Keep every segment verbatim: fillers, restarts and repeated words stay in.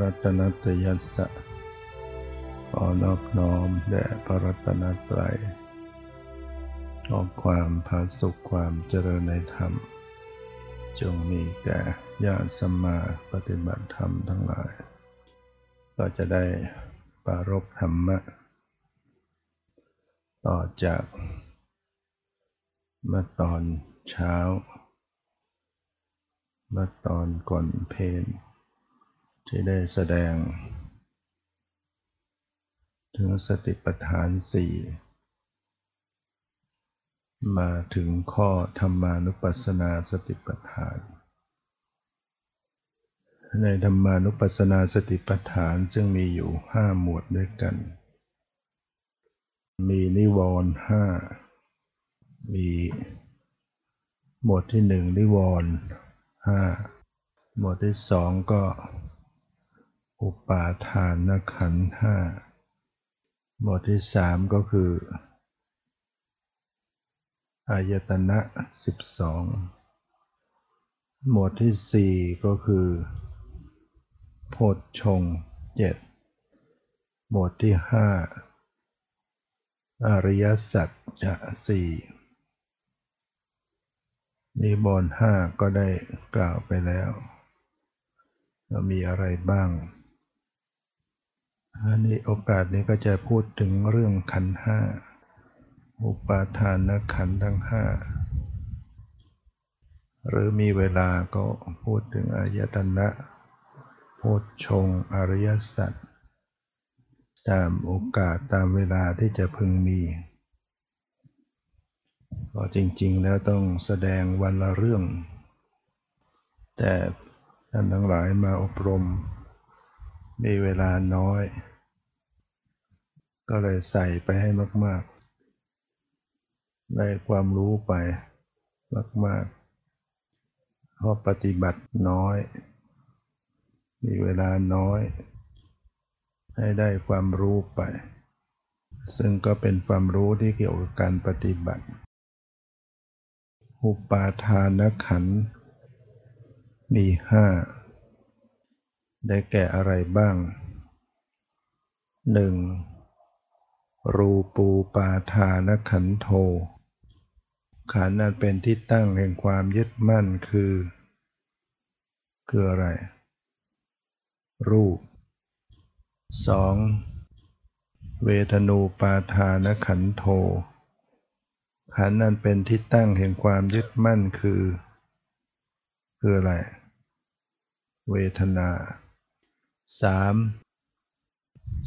รัตนตยัสสะขอนอบน้อมแด่พระรัตนตรัยขอความผาสุขความเจริญในธรรมจงมีแก่ญาติสัมมาปฏิบัติธรรมทั้งหลายก็จะได้ปรารภธรรมะต่อจากเมื่อตอนเช้าเมื่อตอนก่อนเพลที่ได้แสดงถึงสติปัฏฐานสี่มาถึงข้อธรรมานุปัสสนาสติปัฏฐานในธรรมานุปัสสนาสติปัฏฐานซึ่งมีอยู่ห้าหมวดด้วยกันมีนิวรณ์ห้ามีหมวดที่หนึ่งนิวรณ์ห้าหมวดที่สองก็อุปาทานขันธ์ห้าหมวดที่สามก็คืออายตนะสิบสองหมวดที่สี่ก็คือโพชฌงค์เจ็ดหมวดที่ห้าอริยสัจจะสี่นิวรณ์ห้าก็ได้กล่าวไปแล้วมีอะไรบ้างอันนี้โอกาสนี้ก็จะพูดถึงเรื่องขันธ์ห้าอุปาทานขันธ์ทั้งห้าหรือมีเวลาก็พูดถึงอายตนะโพชฌงค์อริยสัจตามโอกาสตามเวลาที่จะพึงมีก็จริงๆแล้วต้องแสดงวันละเรื่องแต่ท่านทั้งหลายมาอบรมมีเวลาน้อยก็เลยใส่ไปให้มากๆได้ความรู้ไปมากๆเพราะปฏิบัติน้อยมีเวลาน้อยให้ได้ความรู้ไปซึ่งก็เป็นความรู้ที่เกี่ยวกับการปฏิบัติอุปาทานขันธ์มีห้าได้แก่อะไรบ้าง หนึ่ง. รูปูปาทานขันโธขันธ์นั้นเป็นที่ตั้งแห่งความยึดมั่นคือคืออะไรรูป สอง. เวทนูปาทานขันโธขันธ์นั้นเป็นที่ตั้งแห่งความยึดมั่นคือคืออะไรเวทนา สาม.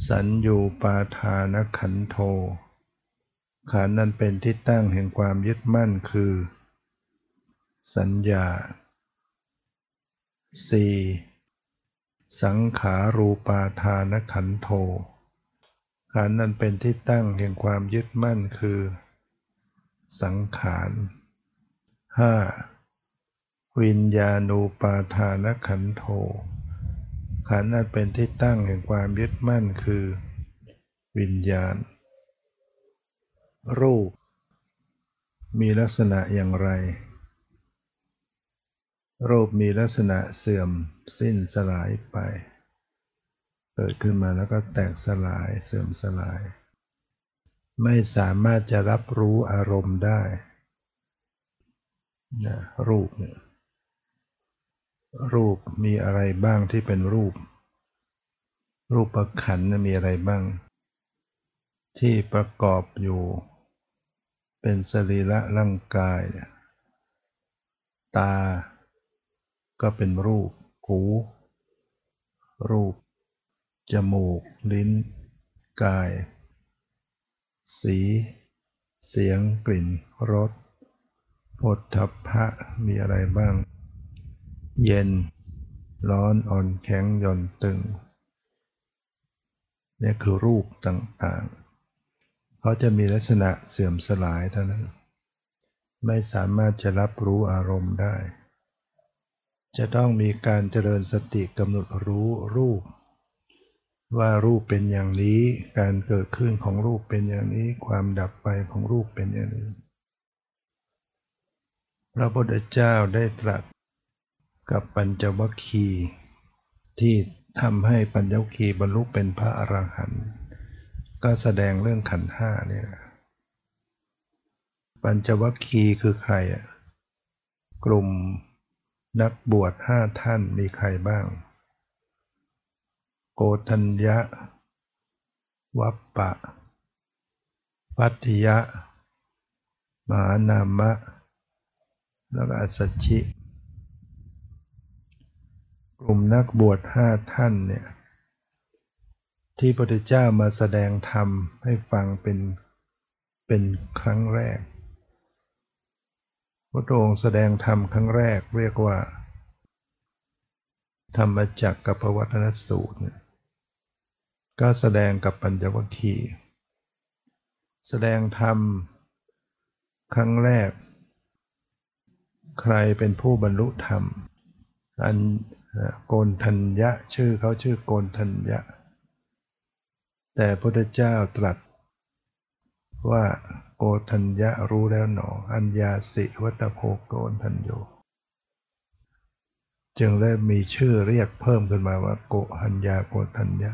สัญญูปาทานขันธ์โธขันธ์นั้นเป็นที่ตั้งแห่งความยึดมั่นคือสัญญา สี่. สังขารูปาทานขันธ์โธขันธ์นั้นเป็นที่ตั้งแห่งความยึดมั่นคือสังขาร ห้า.วิญญาณูปาทานขันโธขันธ์นั้นเป็นที่ตั้งแห่งความยึดมั่นคือวิญญาณรูปมีลักษณะอย่างไรรูปมีลักษณะเสื่อมสิ้นสลายไปเกิดขึ้นมาแล้วก็แตกสลายเสื่อมสลายไม่สามารถจะรับรู้อารมณ์ได้นะรูปเนี่ยรูปมีอะไรบ้างที่เป็นรูปรูปขันธ์มีอะไรบ้างที่ประกอบอยู่เป็นสรีระร่างกายเนี่ยตาก็เป็นรูปหูรูปจมูกลิ้นกายสีเสียงกลิ่นรสโผฏฐัพพะมีอะไรบ้างเย็นร้อนอ่อนแข็งหย่อนตึงนี่คือรูปต่างๆเขาจะมีลักษณะเสื่อมสลายเท่านั้นไม่สามารถจะรับรู้อารมณ์ได้จะต้องมีการเจริญสติกำหนดรู้รูปว่ารูปเป็นอย่างนี้การเกิดขึ้นของรูปเป็นอย่างนี้ความดับไปของรูปเป็นอย่างนี้พระพุทธเจ้าได้ตรัสกับปัญจวัคคีย์ที่ ทำให้ปัญญวคีบรรลุเป็นพระอรหันต์ก็แสดงเรื่องขันธ์ห้าเนี่ยปัญจวัคคีย์คือใครอ่ะกลุ่มนักบวชห้าท่านมีใครบ้างโกฏัญญะวัปปะปัตถิยะมหานามะแล้วก็อัสสชิกลุ่มนักบวชห้าท่านเนี่ยที่พระพุทธเจ้ามาแสดงธรรมให้ฟังเป็นเป็นครั้งแรกพระองค์แสดงธรรมครั้งแรกเรียกว่าธรรมจักรกับปวัตนสูตรก็แสดงกับปัญจวัคคีย์แสดงธรรมครั้งแรกใครเป็นผู้บรรลุธรรมอันโกณฑัญญะชื่อเขาชื่อโกณฑัญญะแต่พระพุทธเจ้าตรัสว่าโกฏัญญะรู้แล้วหนออัญญาสิวัตโภโกฏัญโยจึงได้มีชื่อเรียกเพิ่มขึ้นมาว่าโกอัญญาโกฏัญญะ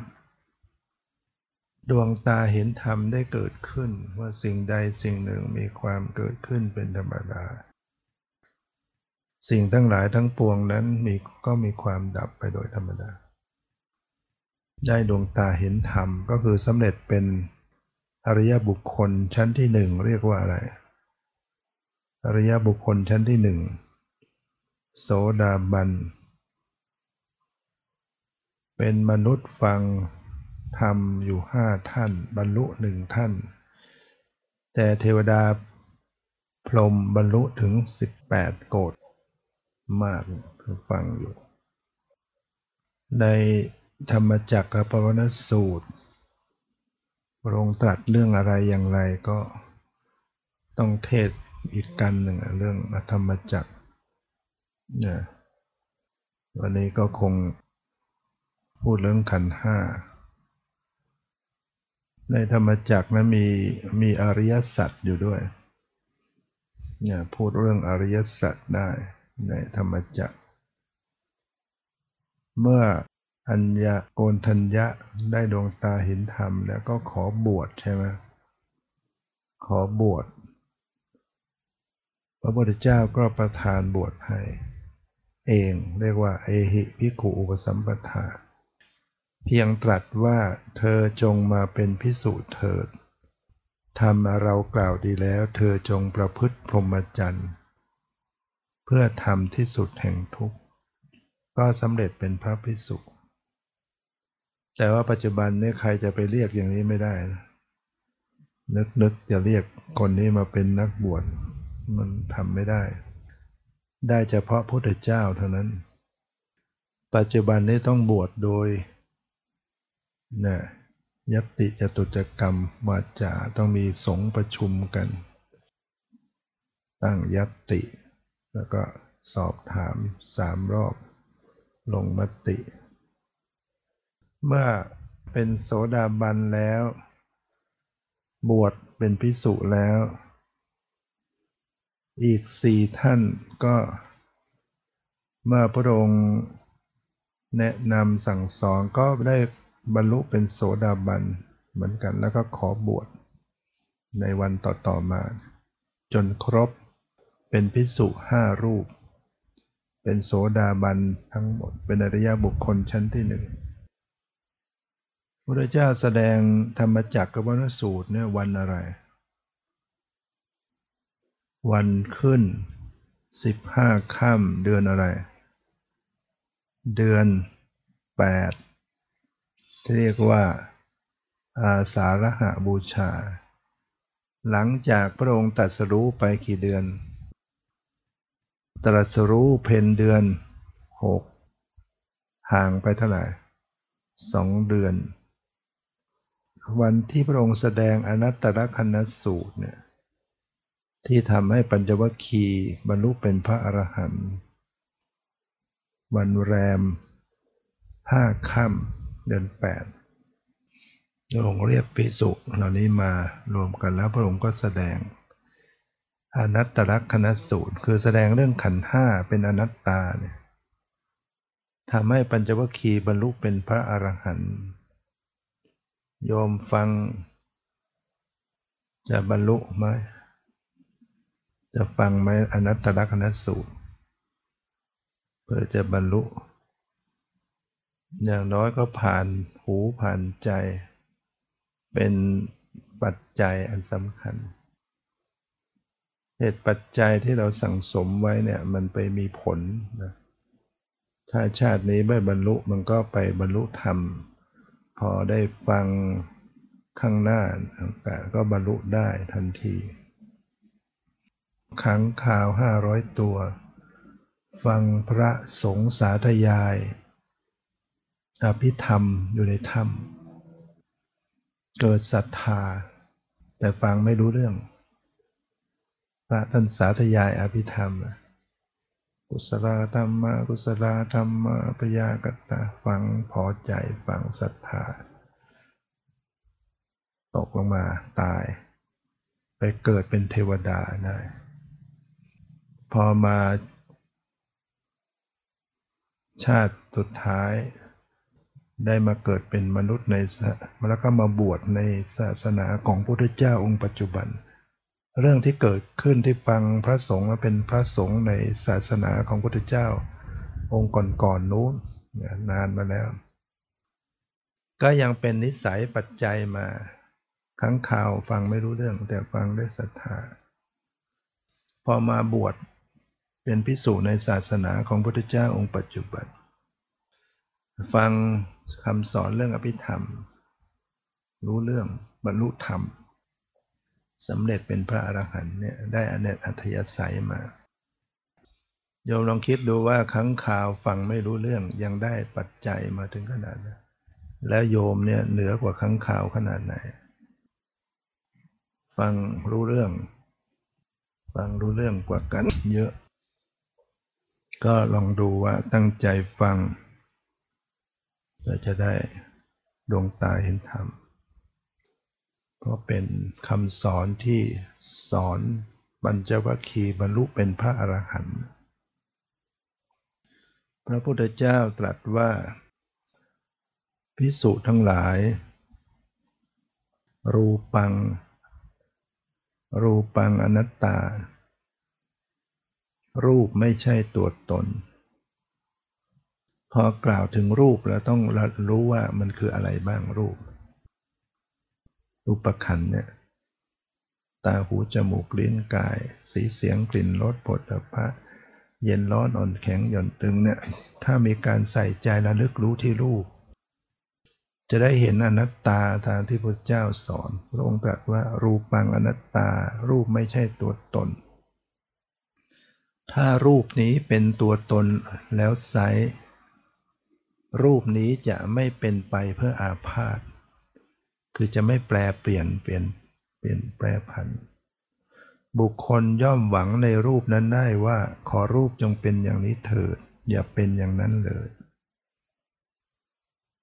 ดวงตาเห็นธรรมได้เกิดขึ้นว่าสิ่งใดสิ่งหนึ่งมีความเกิดขึ้นเป็นธรรมดาสิ่งทั้งหลายทั้งปวงนั้นมีก็มีความดับไปโดยธรรมดาได้ดวงตาเห็นธรรมก็คือสำเร็จเป็นอริยบุคคลชั้นที่หนึ่งเรียกว่าอะไรอริยบุคคลชั้นที่หนึ่งโสดาบันเป็นมนุษย์ฟังธรรมอยู่ห้าท่านบรรลุหนึ่งท่านแต่เทวดาพรหมบรรลุถึงสิบแปดโกฏมากฟังอยู่ในธรรมจักรกับปวัตนสูตรพระองค์ตรัสเรื่องอะไรอย่างไรก็ต้องเทศอีกกันหนึ่งเรื่องธรรมจักรเนี่ยวันนี้ก็คงพูดเรื่องขันธ์ห้าในธรรมจักรนั้นมีมีอริยสัจอยู่ด้วยเนี่ยพูดเรื่องอริยสัจได้ในธรรมจักรเมื่ออัญญาโกณฑัญญะได้ดวงตาเห็นธรรมแล้วก็ขอบวชใช่ไหมขอบวชพระพุทธเจ้าก็ประทานบวชให้เองเรียกว่าเอหิภิกขุอุปสัมปทาเพียงตรัสว่าเธอจงมาเป็นภิกษุเถิดธรรมเรากล่าวดีแล้วเธอจงประพฤติพรหมจรรย์เพื่อทำที่สุดแห่งทุกข์ก็สำเร็จเป็นพระภิกษุแต่ว่าปัจจุบันนี้ใครจะไปเรียกอย่างนี้ไม่ได้นะนึกๆจะเรียกคนนี้มาเป็นนักบวชมันทำไม่ได้ได้เฉพาะพระพุทธเจ้าเท่านั้นปัจจุบันนี้ต้องบวชโดยนะยัตติจตุจกรรมวาจาต้องมีสงฆ์ประชุมกันตั้งยัตติแล้วก็สอบถามสามรอบลงมติเมื่อเป็นโสดาบันแล้วบวชเป็นภิกษุแล้วอีกสี่ท่านก็เมื่อพระองค์แนะนำสั่งสอนก็ได้บรรลุเป็นโสดาบันเหมือนกันแล้วก็ขอบวชในวันต่อๆมาจนครบเป็นภิกษุห้ารูปเป็นโสดาบันทั้งหมดเป็นอริยบุคคลชั้นที่หนึ่งพระพุทธเจ้าแสดงธรรมจักรกับปวัตนสูตรเนี่ยวันอะไรวันขึ้นสิบห้าค่ำเดือนอะไรเดือนแปดที่เรียกว่าอาสาฬหบูชาหลังจากพระองค์ตรัสรู้ไปกี่เดือนตรัสรู้เพ็ญเดือนหกห่างไปเท่าไหร่สองเดือนวันที่พระองค์แสดงอนัตตลักขณสูตรเนี่ยที่ทำให้ปัญจวัคคีย์บรรลุเป็นพระอรหันต์วันแรมห้าค่ำเดือนแปดพระองค์เรียกภิกษุเหล่านี้มารวมกันแล้วพระองค์ก็แสดงอนัตตลักขณสูตรคือแสดงเรื่องขันธ์ห้าเป็นอนัตตาเนี่ย ทำให้ปัญจวัคคีย์บรรลุเป็นพระอรหันต์โยมฟังจะบรรลุไหมจะฟังไหมอนัตตลกนัสสูตรเพื่อจะบรรลุอย่างน้อยก็ผ่านหูผ่านใจเป็นปัจจัยอันสำคัญเหตุปัจจัยที่เราสั่งสมไว้เนี่ยมันไปมีผลนะถ้าชาตินี้ไม่บรรลุมันก็ไปบรรลุธรรมพอได้ฟังข้างหน้าแต่ก็บรรลุได้ทันทีขังข่าวห้าร้อยตัวฟังพระสงฆ์สาธยายอภิธรรมอยู่ในธรรมเกิดศรัทธาแต่ฟังไม่รู้เรื่องพระท่านสาธยายอภิธรรมกุศลธรรมะกุศลธรรมะปยากตะฟังพอใจฟังศรัทธาตกลงมาตายไปเกิดเป็นเทวดาได้พอมาชาติสุดท้ายได้มาเกิดเป็นมนุษย์ในแล้วก็มาบวชในศาสนาของพระพุทธเจ้าองค์ปัจจุบันเรื่องที่เกิดขึ้นที่ฟังพระสงฆ์มาเป็นพระสงฆ์ในศาสนาของพระพุทธเจ้าองค์ก่อนๆ นู้นนานมาแล้วก็ยังเป็นนิสัยปัจจัยมาครั้งข่าวฟังไม่รู้เรื่องแต่ฟังด้วยศรัทธาพอมาบวชเป็นภิกษุในศาสนาของพระพุทธเจ้าองค์ปัจจุบันฟังคำสอนเรื่องอภิธรรมรู้เรื่องบรรลุธรรมสำเร็จเป็นพระอรหันต์เนี่ยได้อเนกอัธยาศัยมาโยมลองคิดดูว่าครั้งข่าวฟังไม่รู้เรื่องยังได้ปัจจัยมาถึงขนาดนั้นแล้วโยมเนี่ยเหนือกว่าครั้งข่าวขนาดไหนฟังรู้เรื่องฟังรู้เรื่องกว่ากันเยอะก็ลองดูว่าตั้งใจฟังเราจะได้ดวงตาเห็นธรรมเพราะเป็นคำสอนที่สอนปัญจวัคคีย์บรรลุเป็นพระอรหันต์พระพุทธเจ้าตรัสว่าภิกษุทั้งหลายรูปังรูปังอนัตตารูปไม่ใช่ตัวตนพอกล่าวถึงรูปแล้วต้องรู้ว่ามันคืออะไรบ้างรูปรูปขันธ์เนี่ยตาหูจมูกลิ้นกายสีเสียงกลิ่นรสโผฏฐัพพะเย็นร้อนอ่อนแข็งหย่อนตึงเนี่ยถ้ามีการใส่ใจระลึกรู้ที่รูปจะได้เห็นอนัตตาตามที่พระเจ้าสอนพระองค์ตรัสว่ารูปังอนัตตารูปไม่ใช่ตัวตนถ้ารูปนี้เป็นตัวตนแล้วไซรูปนี้จะไม่เป็นไปเพื่ออาพาธคือจะไม่แปรเปลี่ยนเปลี่ยนเปลี่ยนแปรผันบุคคลย่อมหวังในรูปนั้นได้ว่าขอรูปจงเป็นอย่างนี้เถิดอย่าเป็นอย่างนั้นเลย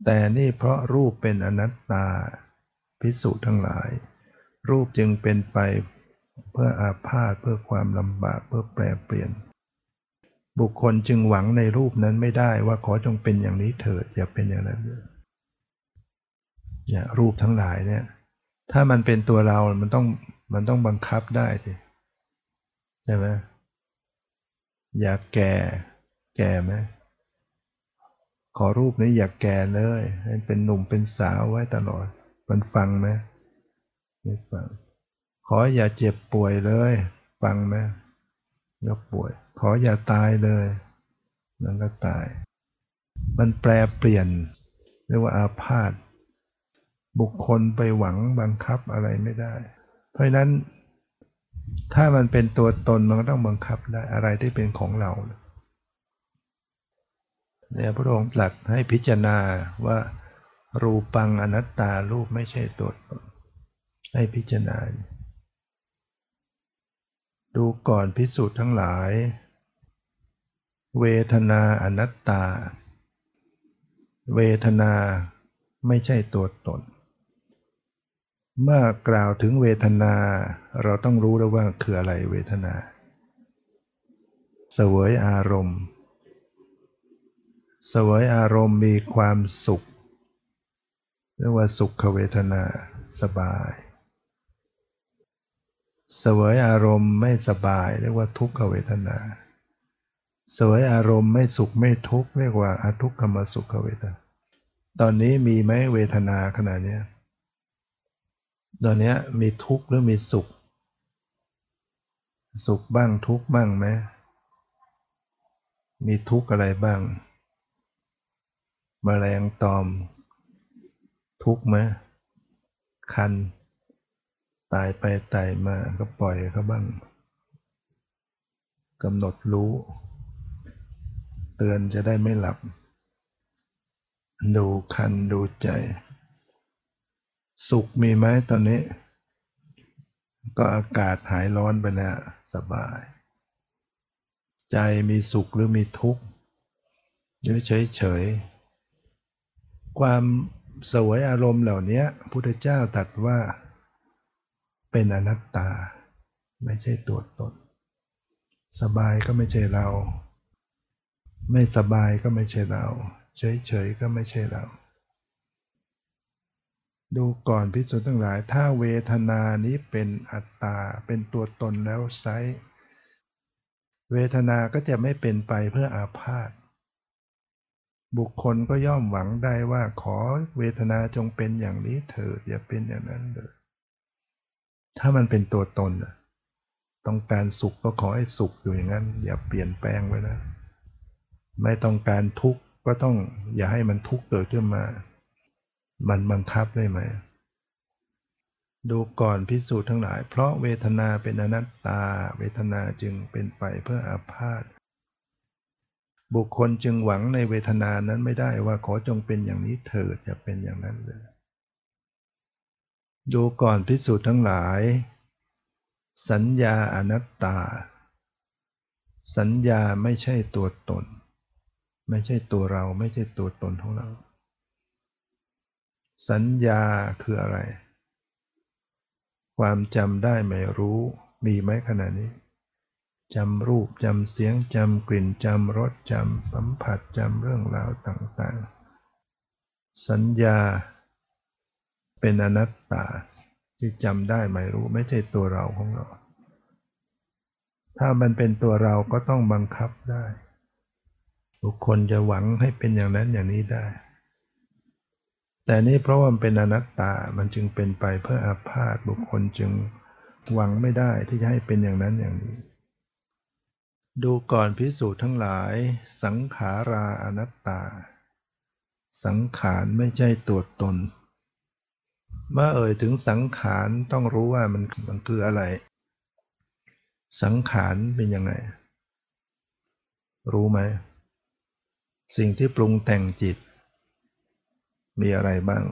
แต่นี่เพราะรูปเป็นอนัตตาภิกษุทั้งหลายรูปจึงเป็นไปเพื่ออาพาธเพื่อความลำบากเพื่อแปรเปลี่ยนบุคคลจึงหวังในรูปนั้นไม่ได้ว่าขอจงเป็นอย่างนี้เถิดอย่าเป็นอย่างนั้นเลยเนี่ยรูปทั้งหลายเนี่ยถ้ามันเป็นตัวเรามันต้องมันต้องบังคับได้สิใช่ไหมอยากแก่แก่ไหมขอรูปนี้อยากแก่เลยให้เป็นหนุ่มเป็นสาวไว้ตลอดมันฟังไหมไม่ฟังขออย่าเจ็บป่วยเลยฟังไหมก็ป่วยขออย่าตายเลยมันก็ตายมันแปรเปลี่ยนเรียกว่าอาพาธบุคคลไปหวังบังคับอะไรไม่ได้เพราะฉะนั้นถ้ามันเป็นตัวตนมันก็ต้องบังคับได้อะไรที่เป็นของเราเนี่ยพระองค์ตรัสให้พิจารณาว่ารูปังอนัตตารูปไม่ใช่ตัวตนให้พิจารณาดูก่อนภิกษุทั้งหลายเวทนาอนัตตาเวทนาไม่ใช่ตัวตนเมื่อกล่าวถึงเวทนาเราต้องรู้แล้วว่าคืออะไรเวทนาเสวยอารมณ์ เสวยอารมณ์มีความสุขเรียกว่าสุขเวทนาสบายเสวยอารมณ์ไม่สบายเรียกว่าทุกขเวทนาเสวยอารมณ์ไม่สุขไม่ทุกข์เรียกว่าอทุกขมสุขเวทนาตอนนี้มีไหมเวทนาขณะเนี้ยตอนนี้มีทุกข์หรือมีสุขสุขบ้างทุกข์บ้างไหมมีทุกข์อะไรบ้างแมลงตอมทุกข์ไหมคันตายไปตายมาก็ปล่อยเขาบ้างกำหนดรู้เตือนจะได้ไม่หลับดูคันดูใจสุขมีไหมตอนนี้ก็อากาศหายร้อนไปแล้วสบายใจมีสุขหรือมีทุกข์เฉยเฉยความเสวยอารมณ์เหล่านี้พระพุทธเจ้าตรัสว่าเป็นอนัตตาไม่ใช่ตัวตนสบายก็ไม่ใช่เราไม่สบายก็ไม่ใช่เราเฉยๆก็ไม่ใช่เราดูก่อนภิกษุทั้งหลายถ้าเวทนานี้เป็นอัตตาเป็นตัวตนแล้วไซเวทนาก็จะไม่เป็นไปเพื่ออาพาธบุคคลก็ย่อมหวังได้ว่าขอเวทนาจงเป็นอย่างนี้เถิดอย่าเป็นอย่างนั้นเถิดถ้ามันเป็นตัวตนต้องการสุขก็ขอให้สุขอยู่อย่างนั้นอย่าเปลี่ยนแปลงไว้นะไม่ต้องการทุกข์ก็ต้องอย่าให้มันทุกข์เกิดขึ้นมามันบังคับได้ไหมดูก่อนภิกษุทั้งหลายเพราะเวทนาเป็นอนัตตาเวทนาจึงเป็นไปเพื่ออาพาธบุคคลจึงหวังในเวทนานั้นไม่ได้ว่าขอจงเป็นอย่างนี้เถิดอย่าเป็นอย่างนั้นเลยดูก่อนภิกษุทั้งหลายสัญญาอนัตตาสัญญาไม่ใช่ตัวตนไม่ใช่ตัวเราไม่ใช่ตัวตนของเราสัญญาคืออะไรความจำได้ไม่รู้มีไหมขณะนี้จำรูปจำเสียงจำกลิ่นจำรสจำสัมผัสจำเรื่องราวต่างๆสัญญาเป็นอนัตตาที่จำได้ไม่รู้ไม่ใช่ตัวเราของเราถ้ามันเป็นตัวเราก็ต้องบังคับได้บุคคลจะหวังให้เป็นอย่างนั้นอย่างนี้ได้แต่นี่เพราะว่ามันเป็นอนัตตามันจึงเป็นไปเพื่ออาพาธบุคคลจึงหวังไม่ได้ที่จะให้เป็นอย่างนั้นอย่างนี้ดูก่อนภิกษุทั้งหลายสังขาราอนัตตาสังขารไม่ใช่ตัวตนเมื่อเอ่ยถึงสังขารต้องรู้ว่ามันมันคืออะไรสังขารเป็นยังไงรู้ไหมสิ่งที่ปรุงแต่งจิตมีอะไรบ้าง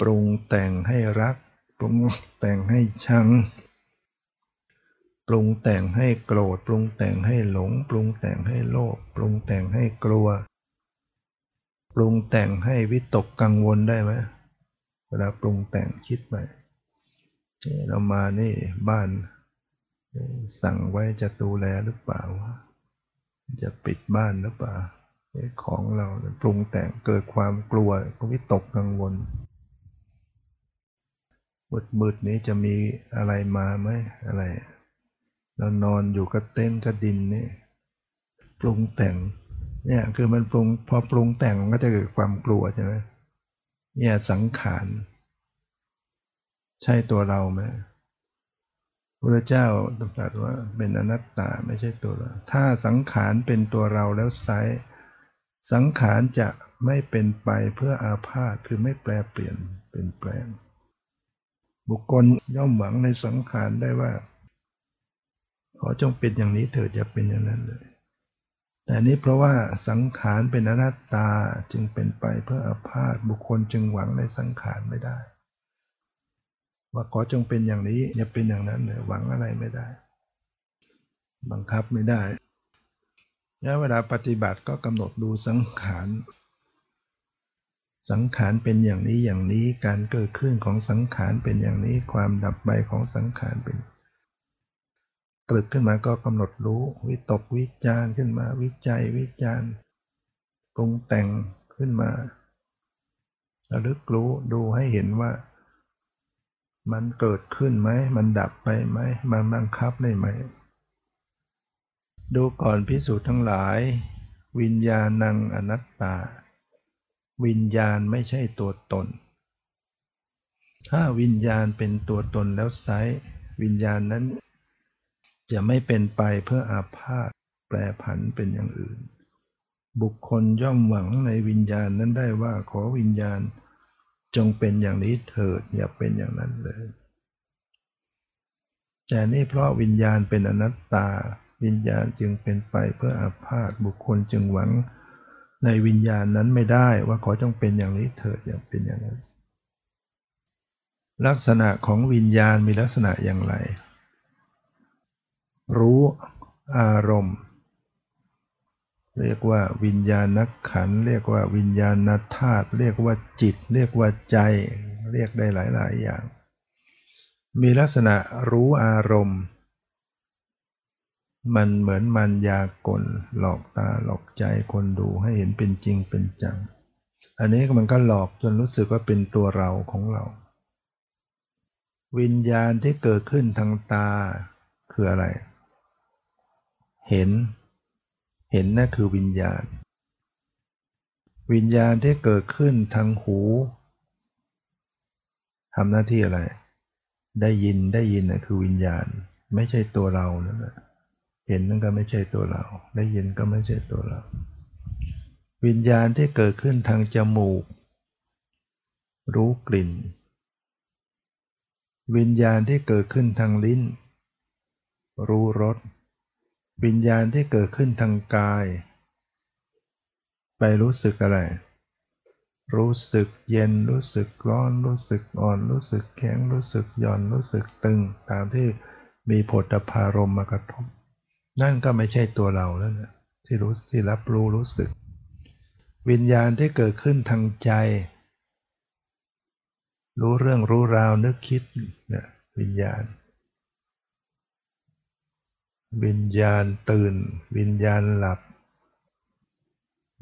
ปรุงแต่งให้รักปรุงแต่งให้ชังปรุงแต่งให้โกรธปรุงแต่งให้หลงปรุงแต่งให้โลภปรุงแต่งให้กลัวปรุงแต่งให้วิตกกังวลได้ไหมเวลาปรุงแต่งคิดไปเรามานี่บ้านสั่งไว้จะดูแลหรือเปล่าจะปิดบ้านหรือเปล่าของเราปรุงแต่งเกิดความกลัววิตกกังวลมืดๆนี้จะมีอะไรมาไหมอะไรเรานอนอยู่กับเต็นท์กับดินนี่ปรุงแต่งเนี่ยคือมันปรุงพอปรุงแต่งมันก็จะเกิดความกลัวใช่ไหมเนี่ยสังขารใช่ตัวเราไหมพระเจ้าตรัสว่าเป็นอนัตตาไม่ใช่ตัวเราถ้าสังขารเป็นตัวเราแล้วไซสังขารจะไม่เป็นไปเพื่ออาพาธคือไม่แปรเปลี่ยนเป็นแปลงบุคคลย่อมหวังในสังขารได้ว่าขอจงเป็นอย่างนี้เถิดอย่าเป็นอย่างนั้นเลยแต่นี้เพราะว่าสังขารเป็นอนัตตาจึงเป็นไปเพื่ออาพาธบุคคลจึงหวังในสังขารไม่ได้ว่าขอจงเป็นอย่างนี้อย่าเป็นอย่างนั้นเลยหวังอะไรไม่ได้บังคับไม่ได้เวลาปฏิบัติก็กำหนดดูสังขารสังขารเป็นอย่างนี้อย่างนี้การเกิดขึ้นของสังขารเป็นอย่างนี้ความดับไปของสังขารเป็นตรึกขึ้นมาก็กำหนดรู้วิตกวิจารขึ้นมาวิจัยวิจาร ปรุงแต่งขึ้นมาระลึกรู้ดูให้เห็นว่ามันเกิดขึ้นไหมมันดับไปไหมมันบังคับได้ไหมดูก่อนภิกษุทั้งหลายวิญญาณังอนัตตาวิญญาณไม่ใช่ตัวตนถ้าวิญญาณเป็นตัวตนแล้วไซร้วิญญาณนั้นจะไม่เป็นไปเพื่ออาพาธแปรผันเป็นอย่างอื่นบุคคลย่อมหวังในวิญญาณนั้นได้ว่าขอวิญญาณจงเป็นอย่างนี้เถิดอย่าเป็นอย่างนั้นเลยแต่นี่เพราะวิญญาณเป็นอนัตตาวิญญาณจึงเป็นไปเพื่ออาพาธบุคคลจึงหวังในวิญญาณนั้นไม่ได้ว่าขอจงเป็นอย่างนี้เถิดอย่าเป็นอย่างนั้นลักษณะของวิญญาณมีลักษณะอย่างไรรู้อารมณ์เรียกว่าวิญญาณขันธ์เรียกว่าวิญญาณธาตุเรียกว่าจิตเรียกว่าใจเรียกได้หลายๆอย่างมีลักษณะรู้อารมณ์มันเหมือนมารยากลหลอกตาหลอกใจคนดูให้เห็นเป็นจริงเป็นจังอันนี้มันก็หลอกจนรู้สึกว่าเป็นตัวเราของเราวิญญาณที่เกิดขึ้นทางตาคืออะไรเห็นเห็นนั่นคือวิญญาณวิญญาณที่เกิดขึ้นทางหูทำหน้าที่อะไรได้ยินได้ยินนั่นคือวิญญาณไม่ใช่ตัวเรานั่นแหละเห็นนั่นก็ไม่ใช่ตัวเราได้ยินก็ไม่ใช่ตัวเราวิญญาณที่เกิดขึ้นทางจมูกรู้กลิ่นวิญญาณที่เกิดขึ้นทางลิ้นรู้รสวิญญาณที่เกิดขึ้นทางกายไปรู้สึกอะไรรู้สึกเย็นรู้สึกร้อนรู้สึกอ่อนรู้สึกแข็งรู้สึกหย่อนรู้สึกตึงตามที่มีโผฏฐัพพารมณ์มากระทบนั่นก็ไม่ใช่ตัวเราแล้วนะที่รู้ที่รับรู้รู้สึกวิญญาณที่เกิดขึ้นทางใจรู้เรื่องรู้ราวนึกคิดเนี่ยวิญญาณวิญญาณตื่นวิญญาณหลับ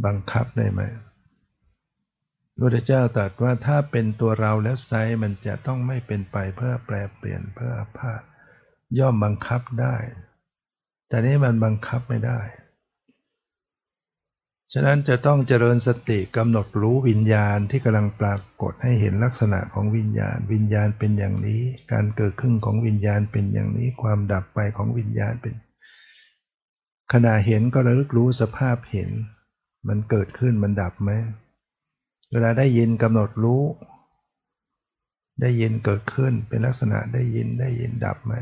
บังคับได้ไหมพระพุทธเจ้าตรัสว่าถ้าเป็นตัวเราแล้วไซร้มันจะต้องไม่เป็นไปเพื่อแปรเปลี่ยนเพื่ออาพาธย่อมบังคับได้แต่นี้มันบังคับไม่ได้ฉะนั้นจะต้องเจริญสติกำหนดรู้วิญญาณที่กำลังปรากฏให้เห็นลักษณะของวิญญาณวิญญาณเป็นอย่างนี้การเกิดขึ้นของวิญญาณเป็นอย่างนี้ความดับไปของวิญญาณเป็นขณะเห็นก็ระลึกรู้สภาพเห็นมันเกิดขึ้นมันดับไหมเวลาได้ยินกำหนดรู้ได้ยินเกิดขึ้นเป็นลักษณะได้ยินได้ยินดับไหม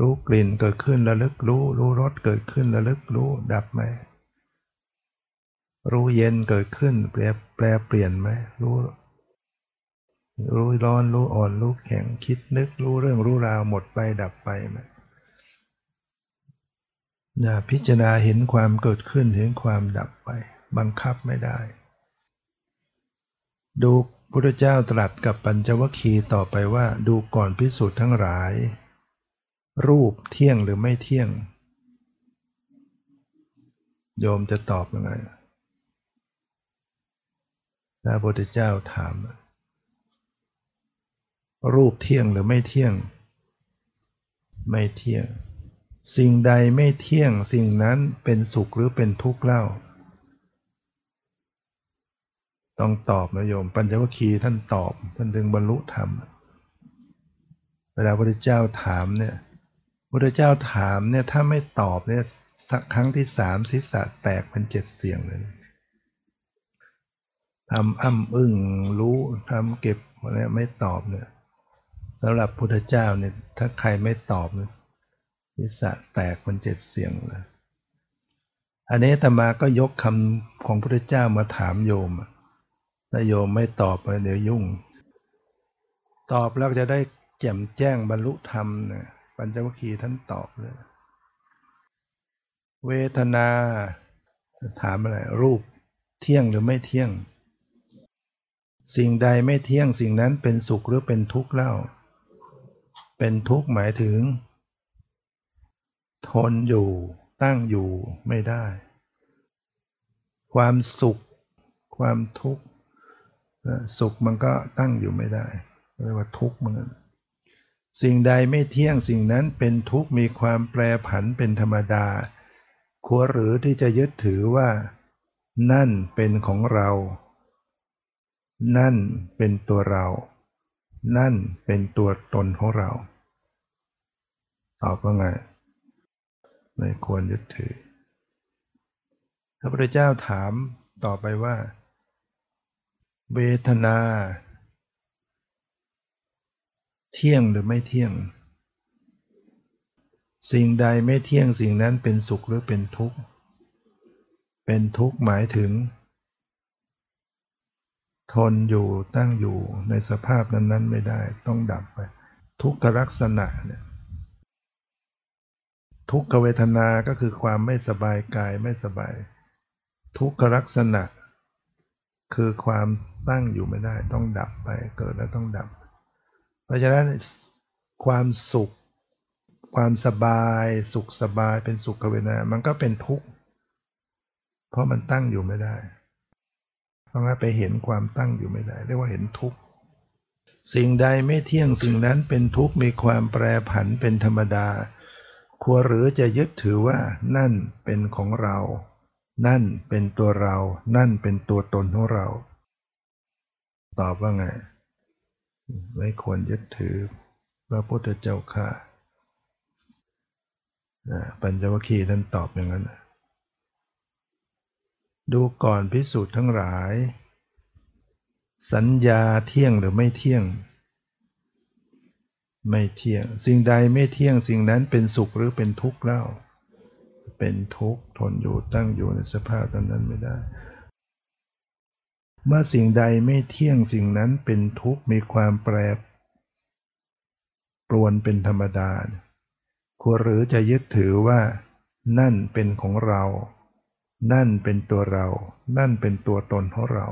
รู้กลิ่นเกิดขึ้นระลึกรู้รู้รสเกิดขึ้นระลึกรู้ดับไหมรู้เย็นเกิดขึ้นแปรแปรเปลี่ยนไหมรู้รู้ร้อนรู้อ่อนรู้แข็งคิดนึกรู้เรื่องรู้ราวหมดไปดับไปไหมนะพิจารณาเห็นความเกิดขึ้นเห็นความดับไปบังคับไม่ได้ดูพุทธเจ้าตรัสกับปัญจวัคคีย์ต่อไปว่าดูก่อนภิกษุทั้งหลายรูปเที่ยงหรือไม่เที่ยงโยมจะตอบยังไงพระพุทธเจ้าถามรูปเที่ยงหรือไม่เที่ยงไม่เที่ยงสิ่งใดไม่เที่ยงสิ่งนั้นเป็นสุขหรือเป็นทุกข์เล่าต้องตอบนะโยมปัญจวัคคีย์ท่านตอบท่านถึงบรรลุธรรมเวลาพระพุทธเจ้าถามเนี่ยพระพุทธเจ้าถามเนี่ยถ้าไม่ตอบเนี่ยสักครั้งที่สามศีรษะแตกเป็นเจ็ดเสียงเลยทำอ้ำอึ้งรู้ทำเก็บอะไรไม่ตอบเนี่ยสำหรับพุทธเจ้าเนี่ยถ้าใครไม่ตอบเนี่ยศีรษะแตกเป็นเจ็ดเสียงเลยอันนี้อาตมาก็ยกคำของพุทธเจ้ามาถามโยมถ้าโยมไม่ตอบเดี๋ยวยุ่งตอบแล้วจะได้แจ่มแจ้งบรรลุธรรมเนี่ยปัญจวัคคีย์ท่านตอบเลยเวทนาถามอะไรรูปเที่ยงหรือไม่เที่ยงสิ่งใดไม่เที่ยงสิ่งนั้นเป็นสุขหรือเป็นทุกข์เล่าเป็นทุกข์หมายถึงทนอยู่ตั้งอยู่ไม่ได้ ความสุขความทุกข์สุขมันก็ตั้งอยู่ไม่ได้เรียกว่าทุกข์เหมือนกันสิ่งใดไม่เที่ยงสิ่งนั้นเป็นทุกข์มีความแปรผันเป็นธรรมดาควรหรือที่จะยึดถือว่านั่นเป็นของเรานั่นเป็นตัวเรานั่นเป็นตัวตนของเราตอบว่าไงไม่ควรยึดถือพระพุทธเจ้าถามต่อไปว่าเวทนาเที่ยงหรือไม่เที่ยงสิ่งใดไม่เที่ยงสิ่งนั้นเป็นสุขหรือเป็นทุกข์เป็นทุกข์หมายถึงทนอยู่ตั้งอยู่ในสภาพนั้นๆไม่ได้ต้องดับไปทุกขลักษณะเนี่ยทุกขเวทนาก็คือความไม่สบายกายไม่สบายทุกขลักษณะคือความตั้งอยู่ไม่ได้ต้องดับไปเกิดแล้วต้องดับเพราะฉะนั้นความสุขความสบายสุขสบายเป็นสุขเวทนามันก็เป็นทุกข์เพราะมันตั้งอยู่ไม่ได้ต้องไปเห็นความตั้งอยู่ไม่ได้เรียกว่าเห็นทุกข์สิ่งใดไม่เที่ยงสิ่งนั้นเป็นทุกข์มีความแปรผันเป็นธรรมดาควรหรือจะยึดถือว่านั่นเป็นของเรานั่นเป็นตัวเรานั่นเป็นตัวตนของเราตอบว่าไงไม่ควรยึดถือพระพุทธเจ้าค่ะปัญจวัคคีย์ท่านตอบอย่างนั้นดูก่อนภิกษุทั้งหลายสัญญาเที่ยงหรือไม่เที่ยงไม่เที่ยงสิ่งใดไม่เที่ยงสิ่งนั้นเป็นสุขหรือเป็นทุกข์เล่าเป็นทุกข์ทนอยู่ตั้งอยู่ในสภาพนั้นไม่ได้เมื่อสิ่งใดไม่เที่ยงสิ่งนั้นเป็นทุกข์มีความแปรปรวนเป็นธรรมดาควรหรือจะยึดถือว่านั่นเป็นของเรานั่นเป็นตัวเรานั่นเป็นตัวตนของเรา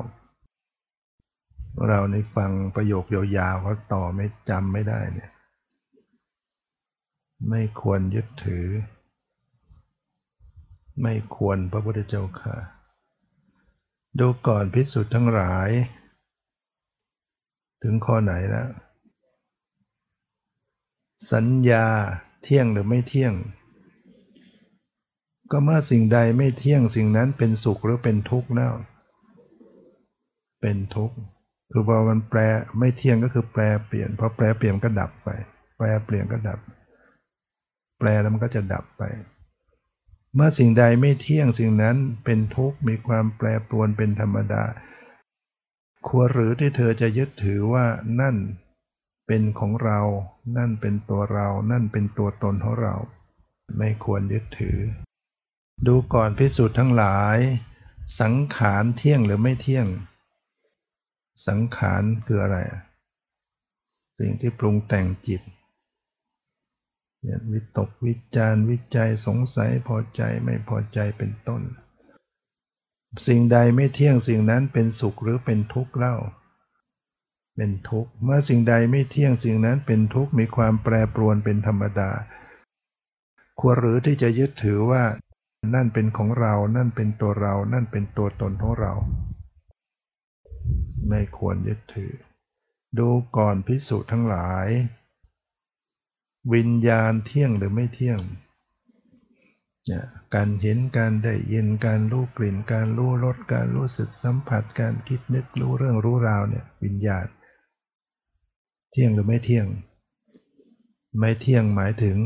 เราในฟังประโยคยาวๆเขาต่อไม่จำไม่ได้เนี่ยไม่ควรยึดถือไม่ควรพระพุทธเจ้าค่ะดูก่อนภิกษุทั้งหลายถึงข้อไหนแล้วสัญญาเที่ยงหรือไม่เที่ยงก็เมื่อสิ่งใดไม่เที่ยงสิ่งนั้นเป็นสุขหรือเป็นทุกข์แล้วเป็นทุกข์คือพอมันแปรไม่เที่ยงก็คือแปรเปลี่ยนพอแปรเปลี่ยนก็ดับไปแปรเปลี่ยนก็ดับแปรแล้วมันก็จะดับไปเมื่อสิ่งใดไม่เที่ยงสิ่งนั้นเป็นทุกข์มีความแปรปรวนเป็นธรรมดาควรหรือที่เธอจะยึดถือว่านั่นเป็นของเรานั่นเป็นตัวเรานั่นเป็นตัวตนของเราไม่ควรยึดถือดูก่อนภิกษุทั้งหลายสังขารเที่ยงหรือไม่เที่ยงสังขารคืออะไรสิ่งที่ปรุงแต่งจิตวิตกวิจารวิจัยสงสัยพอใจไม่พอใจเป็นต้นสิ่งใดไม่เที่ยงสิ่งนั้นเป็นสุขหรือเป็นทุกข์เล่าเป็นทุกข์เมื่อสิ่งใดไม่เที่ยงสิ่งนั้นเป็นทุกข์มีความแปรปรวนเป็นธรรมดาควรหรือที่จะยึดถือว่านั่นเป็นของเรานั่นเป็นตัวเรานั่นเป็นตัวตนของเราไม่ควรยึดถือดูก่อนภิกษุทั้งหลายวิญญาณเที่ยงหรือไม่เที่ยงเนี่ยการเห็นการได้ยินการรู้กลิ่นการรู้รสการรู้สึกสัมผัสการคิดนึกรู้เรื่องรู้ราวเนี่ยวิญญาณเที่ยงหรือไม่เที่ยงไม่เที่ยงหมายถึง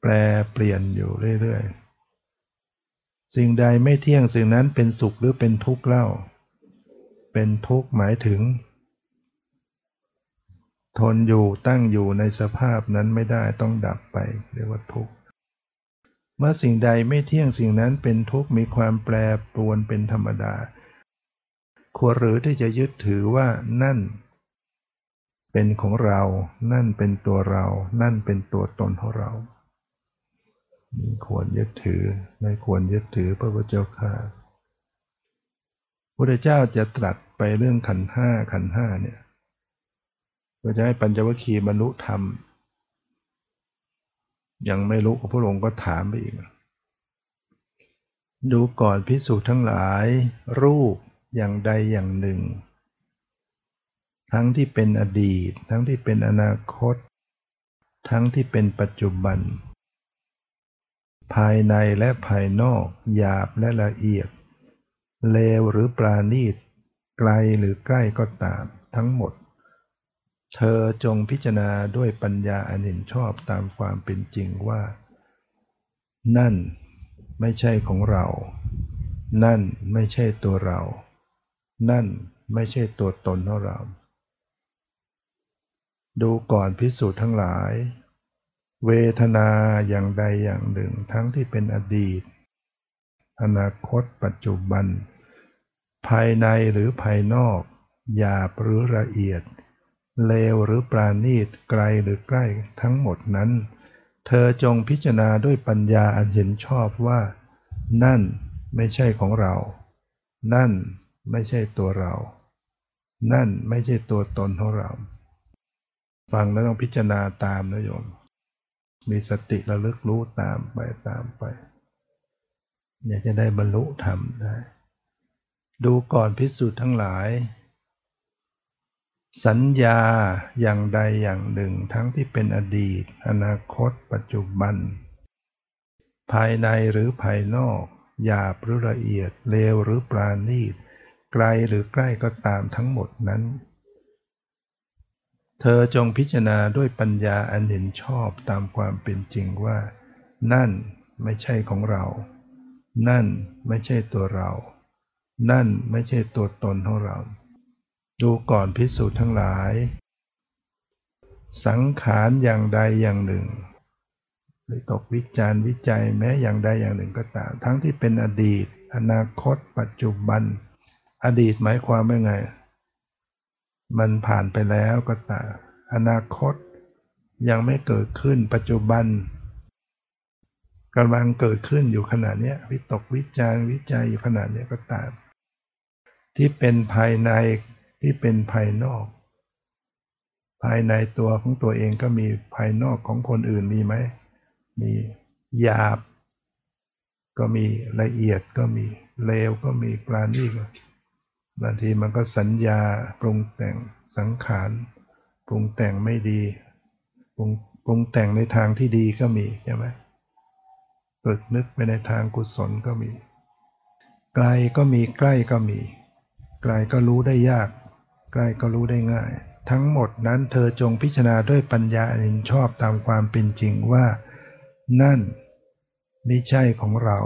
แปรเปลี่ยนอยู่เรื่อยๆสิ่งใดไม่เที่ยงสิ่งนั้นเป็นสุขหรือเป็นทุกข์เล่าเป็นทุกข์หมายถึงทนอยู่ตั้งอยู่ในสภาพนั้นไม่ได้ต้องดับไปเรียกว่าทุกข์เมื่อสิ่งใดไม่เที่ยงสิ่งนั้นเป็นทุกข์มีความแปรปรวนเป็นธรรมดาควรหรือที่จะยึดถือว่านั่นเป็นของเรานั่นเป็นตัวเรานั่นเป็นตัวตนของเราควรยึดถือไม่ควรยึดถือพระพุทธเจ้าค่ะพระพุทธเจ้าจะตรัสไปเรื่องขันธ์ห้าขันธ์ห้าเนี่ยเพื่อจะให้ปัญจวัคคีย์บรรลุธรรมยังไม่รู้พระองค์ก็ถามไปอีก ดูก่อนภิกษุทั้งหลายรูปอย่างใดอย่างหนึ่งทั้งที่เป็นอดีตทั้งที่เป็นอนาคตทั้งที่เป็นปัจจุบันภายในและภายนอกหยาบและละเอียดเลวหรือปราณีตไกลหรือใกล้ก็ตามทั้งหมดเธอจงพิจารณาด้วยปัญญาอันเห็นชอบตามความเป็นจริงว่านั่นไม่ใช่ของเรานั่นไม่ใช่ตัวเรานั่นไม่ใช่ตัวตนของเราดูก่อนภิกษุทั้งหลายเวทนาอย่างใดอย่างหนึ่งทั้งที่เป็นอดีตอนาคตปัจจุบันภายในหรือภายนอกหยาบหรือละเอียดเลวหรือปราณีตไกลหรือใกล้ทั้งหมดนั้นเธอจงพิจารณาด้วยปัญญาอันเห็นชอบว่านั่นไม่ใช่ของเรานั่นไม่ใช่ตัวเรานั่นไม่ใช่ตัวตนของเราฟังแล้วต้องพิจารณาตามนะโยมมีสติระลึกรู้ตามไปตามไปอยากจะได้บรรลุธรรมได้ดูก่อนภิกษุทั้งหลายสัญญาอย่างใดอย่างหนึ่งทั้งที่เป็นอดีตอนาคตปัจจุบันภายในหรือภายนอกหยาบหรือละเอียดเลวหรือปราณีตไกลหรือใกล้ก็ตามทั้งหมดนั้นเธอจงพิจารณาด้วยปัญญาอันเห็นชอบตามความเป็นจริงว่านั่นไม่ใช่ของเรานั่นไม่ใช่ตัวเรานั่นไม่ใช่ตัวตนของเราดูก่อนภิกษุทั้งหลายสังขารอย่างใดอย่างหนึ่งหรือตกวิจารณ์วิจัยแม้อย่างใดอย่างหนึ่งก็ตามทั้งที่เป็นอดีตอนาคตปัจจุบันอดีตหมายความว่าไงมันผ่านไปแล้วก็ตามอนาคตยังไม่เกิดขึ้นปัจจุบันกำลังเกิดขึ้นอยู่ขณะนี้วิตกวิจารณ์วิจัยอยู่ขณะนี้ก็ตามที่เป็นภายในที่เป็นภายนอกภายในตัวของตัวเองก็มีภายนอกของคนอื่นมีไหมมีหยาบก็มีละเอียดก็มีเลวก็มีปราณีตบางทีมันก็สัญญาปรุงแต่งสังขารปรุงแต่งไม่ดีปรุงปรุงแต่งในทางที่ดีก็มีใช่ไหมตรึกนึกไปในทางกุศลก็มีไกลก็มีใกล้ก็มีไกลก็รู้ได้ยากใกล้ก็รู้ได้ง่ายทั้งหมดนั้นเธอจงพิจารณาด้วยปัญญาอันเห็นชอบตามความเป็นจริงว่านั่นไม่ใช่ของเรา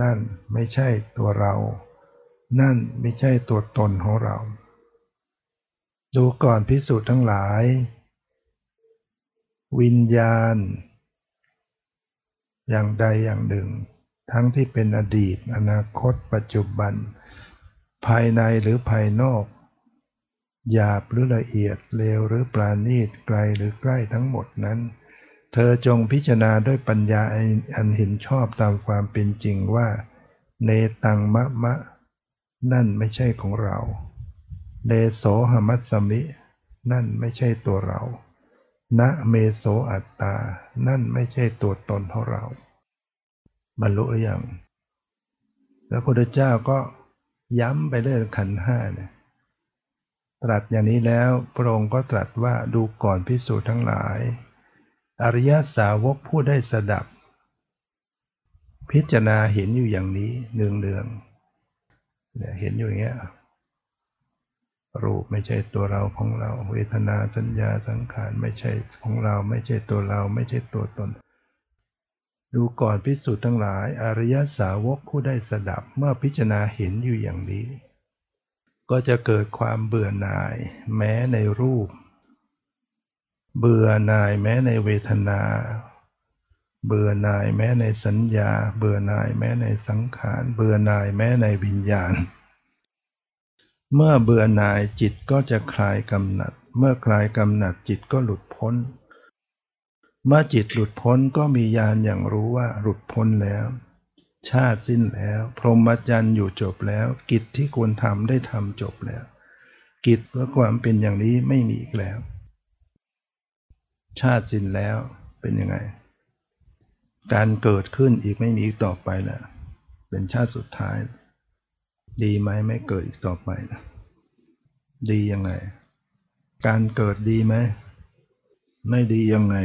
นั่นไม่ใช่ตัวเรานั่นไม่ใช่ตัวตนของเราดูก่อนภิกษุทั้งหลายวิญญาณอย่างใดอย่างหนึ่งทั้งที่เป็นอดีตอนาคตปัจจุบันภายในหรือภายนอกหยาบหรือละเอียดเลวหรือปราณีตไกลหรือใกล้ทั้งหมดนั้นเธอจงพิจารณาด้วยปัญญาอันเห็นชอบตามความเป็นจริงว่าเนตังมะมะนั่นไม่ใช่ของเราเนโสหมัสสมินั่นไม่ใช่ตัวเรานะเมโสอัตตานั่นไม่ใช่ตัวตนของเราบรรลุหรือยังแล้วพระพุทธเจ้าก็ย้ำไปเรื่องขันธ์ห้าเนี่ยตรัสอย่างนี้แล้วพระองค์ก็ตรัสว่าดูก่อนภิกษุทั้งหลายอริยสาวกผู้ได้สดับพิจารณาเห็นอยู่อย่างนี้เนืองๆเนี่ยเห็นอยู่อย่างเงี้ยรูปไม่ใช่ตัวเราของเราเวทนาสัญญาสังขารไม่ใช่ของเราไม่ใช่ตัวเราไม่ใช่ตัวตนดูก่อนภิกษุทั้งหลายอริยสาวกผู้ได้สดับเมื่อพิจารณาเห็นอยู่อย่างนี้ก็จะเกิดความเบื่อหน่ายแม้ในรูปเบื่อหน่ายแม้ในเวทนาเบื่อหน่ายแม้ในสัญญาเบื่อหน่ายแม้ในสังขารเบื่อหน่ายแม้ในวิญญาณเมื่อเบื่อหน่ายจิตก็จะคลายกำหนัดเมื่อคลายกำหนัดจิตก็หลุดพ้นเมื่อจิตหลุดพ้นก็มีญาณอย่างรู้ว่าหลุดพ้นแล้วชาติสิ้นแล้วพรหมจรรย์อยู่จบแล้วกิจที่ควรทำได้ทำจบแล้วกิจเพื่อความเป็นอย่างนี้ไม่มีอีกแล้วชาติสิ้นแล้วเป็นยังไงการเกิดขึ้นอีกไม่มีอีกต่อไปแล้ว เป็นชาติสุดท้ายดีไหมไม่เกิดอีกต่อไปนะดียังไงการเกิดดีไหมไม่ดียังไง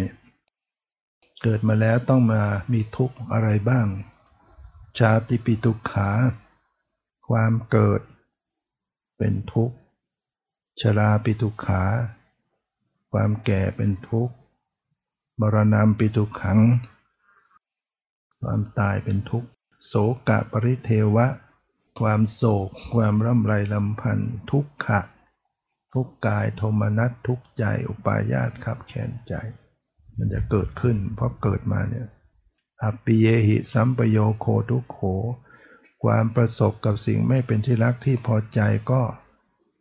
เกิดมาแล้วต้องมามีทุกข์อะไรบ้างชาติปิทุกขาความเกิดเป็นทุกข์ชราปิทุกขาความแก่เป็นทุกข์มรณะปิทุกขังความตายเป็นทุกข์โศกะปริเทวะความโศกความร่ำไรลำพันธ์ทุกขะทุกกายโทมนัสทุกใจอุปายาสขับแค้นใจมันจะเกิดขึ้นเพราะเกิดมาเนี่ยอปิเยหิสัมปโยโคทุกโขความประสบกับสิ่งไม่เป็นที่รักที่พอใจก็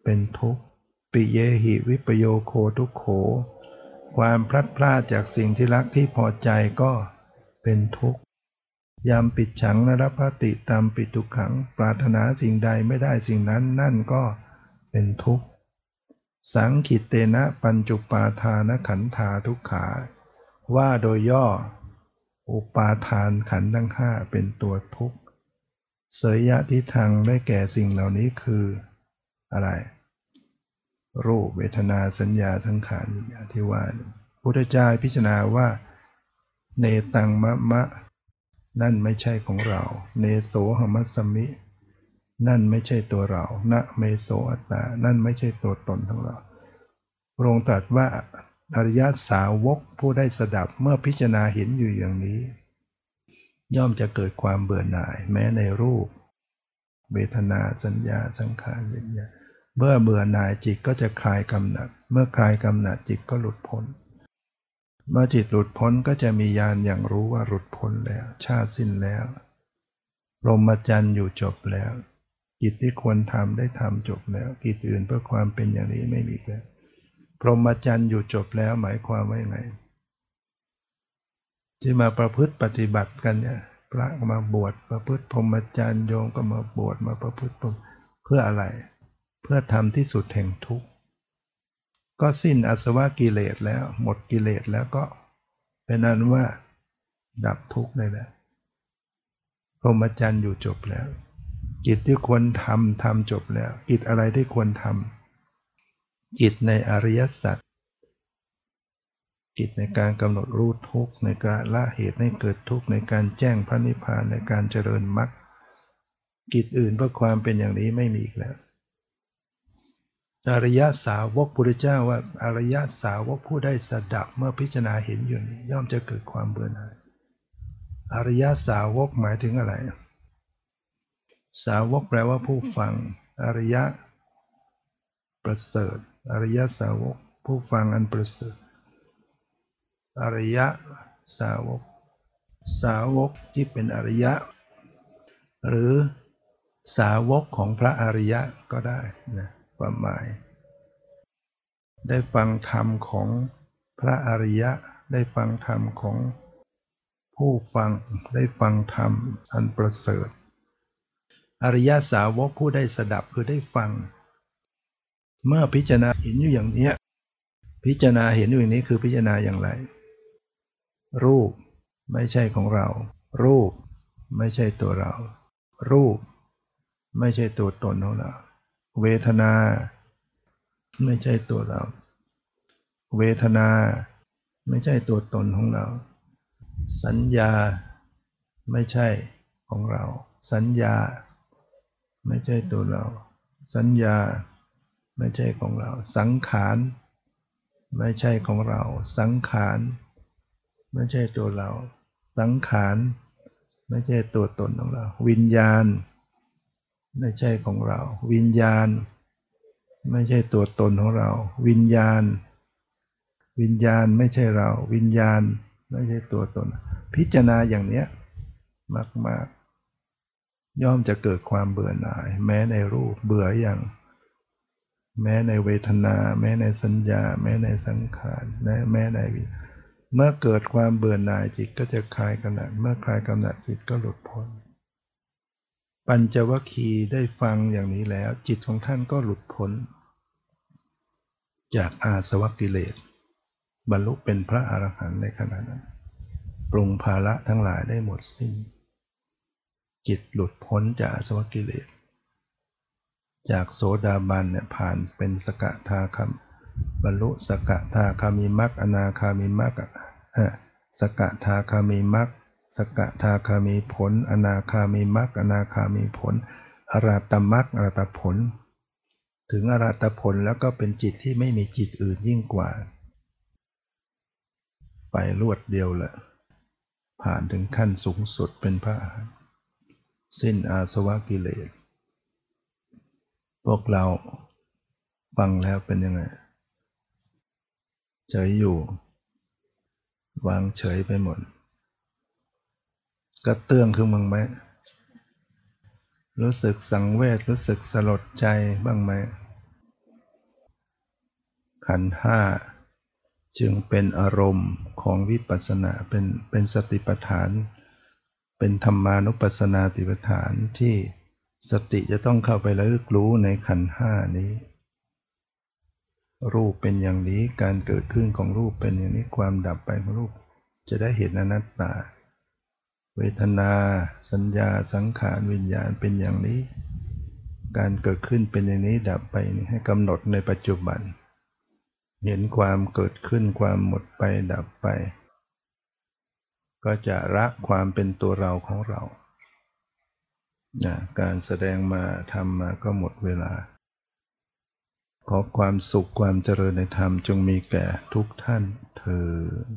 เป็นทุกข์ปิเยหิวิปโยโคทุกโขความพลัดพรากจากสิ่งที่รักที่พอใจก็เป็นทุกข์ยามปิดฉังนรพติตามปิดทุกขังปรารถนาสิ่งใดไม่ได้สิ่งนั้นนั่นก็เป็นทุกข์สังขิตเตนะปัญจุปาทานขันธาทุกขาว่าโดยย่ออุปาทานขันธ์ทั้งห้าเป็นตัวทุกข์เสยยะทิทังได้แก่สิ่งเหล่านี้คืออะไรรูปเวทนาสัญญาสังขารวิญญาณที่ว่าพุทธเจ้าพิจารณาว่าเนตังมะมะนั่นไม่ใช่ของเราเนโสหมัสสมินั่นไม่ใช่ตัวเรานะเมโสอัตตานั่นไม่ใช่ตัวตนของเราพระองค์ตรัสว่าอริยสาวกผู้ได้สดับเมื่อพิจารณาเห็นอยู่อย่างนี้ย่อมจะเกิดความเบื่อหน่ายแม้ในรูปเวทนาสัญญาสังขารวิญญาณเมื่อเบื่อหน่ายจิตก็จะคลายกำหนัดเมื่อคลายกำหนัดจิตก็หลุดพ้นเมื่อจิตหลุดพ้นก็จะมีญาณอย่างรู้ว่าหลุดพ้นแล้วชาติสิ้นแล้วพรหมจรรย์อยู่จบแล้วกิจที่ควรทำได้ทำจบแล้วกิจอื่นเพื่อความเป็นอย่างนี้ไม่มีแล้วพรหมจรรย์อยู่จบแล้วหมายความว่าอย่างไรที่มาประพฤติปฏิบัติกันเนี่ยพระก็มาบวชประพฤติพรหมจรรย์โยมก็มาบวชมาประพฤติเพื่ออะไรเพื่อทำที่สุดแห่งทุกข์ก็สิ้นอาสวะกิเลสแล้วหมดกิเลสแล้วก็เป็นนั้นว่าดับทุกข์ได้แล้วพรหมจรรย์อยู่จบแล้วกิจที่ควรทำทำจบแล้วกิจอะไรที่ควรทำกิจในอริยสัจกิจในการกำหนดรู้ทุกข์ในการละเหตุให้เกิดทุกข์ในการแจ้งพระนิพพานในการเจริญมรรคกิจอื่นเพื่อความเป็นอย่างนี้ไม่มีอีกแล้วอริยสาวกพุทธเจ้าว่าอริยสาวกผู้ได้สดับเมื่อพิจารณาเห็นอยู่นี้ย่อมจะเกิดความเบื่อหน่ายอริยสาวกหมายถึงอะไรสาวกแปลว่าผู้ฟังอริยะประเสริฐอริยสาวกผู้ฟังอันประเสริฐอริยสาวกสาวกที่เป็นอริยะหรือสาวกของพระอริยะก็ได้นะความหมายได้ฟังธรรมของพระอริยะได้ฟังธรรมของผู้ฟังได้ฟังธรรมอันประเสริฐอริยสาวกผู้ได้สดับคือได้ฟังเมื่อพิจารณาเห็นอยู่อย่างนี้พิจารณาเห็นอยู่อย่างนี้คือพิจารณาอย่างไรรูปไม่ใช่ของเรารูปไม่ใช่ตัวเรารูปไม่ใช่ตัวตนของเราเวทนาไม่ใช่ตัวเราเวทนาไม่ใช่ตัวตนของเราสัญญาไม่ใช่ของเราสัญญาไม่ใช่ตัวเราสัญญาไม่ใช่ของเราสังขารไม่ใช่ของเราสังขารไม่ใช่ตัวเราสังขารไม่ใช่ตัวตนของเราวิญญาณไม่ใช่ของเราวิญญาณไม่ใช่ตัวตนของเราวิญญาณวิญญาณไม่ใช่เราวิญญาณไม่ใช่ตัวตนพิจารณาอย่างเนี้ยมากๆย่อมจะเกิดความเบื่อหน่ายแม้ในรูปเบื่ออย่างแม้ในเวทนาแม้ในสัญญาแม้ในสังขารแม้ในวิญญาณเมื่อเกิดความเบื่อหน่ายจิตก็จะคลายกำหนัดเมื่อคลายกำหนัดจิตก็หลุดพ้นปัญจวัคคีย์ได้ฟังอย่างนี้แล้วจิตของท่านก็หลุดพ้นจากอาสวะกิเลสบรรลุเป็นพระอรหันต์ในขณะนั้นปรุงภาระทั้งหลายได้หมดสิ้น จิตหลุดพ้นจากอาสวกิเลสจากโสดาบันเนี่ยผ่านเป็นสกทาคาบรรลุสกทาคามิมรรคอนาคามิมรรคสกทาคามิมรรคสกทาคามิผลอนาคามิมรรคอนาคามิผลอรหัตมรรคอรหัตผลถึงอรหัตผลแล้วก็เป็นจิตที่ไม่มีจิตอื่นยิ่งกว่าไปรวดเดียวแหละผ่านถึงขั้นสูงสุดเป็นพระสิ้นอาสวะกิเลสพวกเราฟังแล้วเป็นยังไงเฉยอยู่วางเฉยไปหมดกระเตื้องขึ้นบ้างไหมรู้สึกสังเวชรู้สึกสลดใจบ้างไหมขันธ์ห้าจึงเป็นอารมณ์ของวิปัสสนาเป็นเป็นสติปัฏฐานเป็นธรรมานุปัสสนาสติปัฏฐานที่สติจะต้องเข้าไประลึกรู้ในขันธ์ห้านี้รูปเป็นอย่างนี้การเกิดขึ้นของรูปเป็นอย่างนี้ความดับไปของรูปจะได้เห็นอนัตตาเวทนาสัญญาสังขารวิญญาณเป็นอย่างนี้การเกิดขึ้นเป็นอย่างนี้ดับไปให้กำหนดในปัจจุบันเห็นความเกิดขึ้นความหมดไปดับไปก็จะละความเป็นตัวเราของเรานะการแสดงมาทำมาก็หมดเวลาขอความสุขความเจริญในธรรมจงมีแก่ทุกท่านเทอญ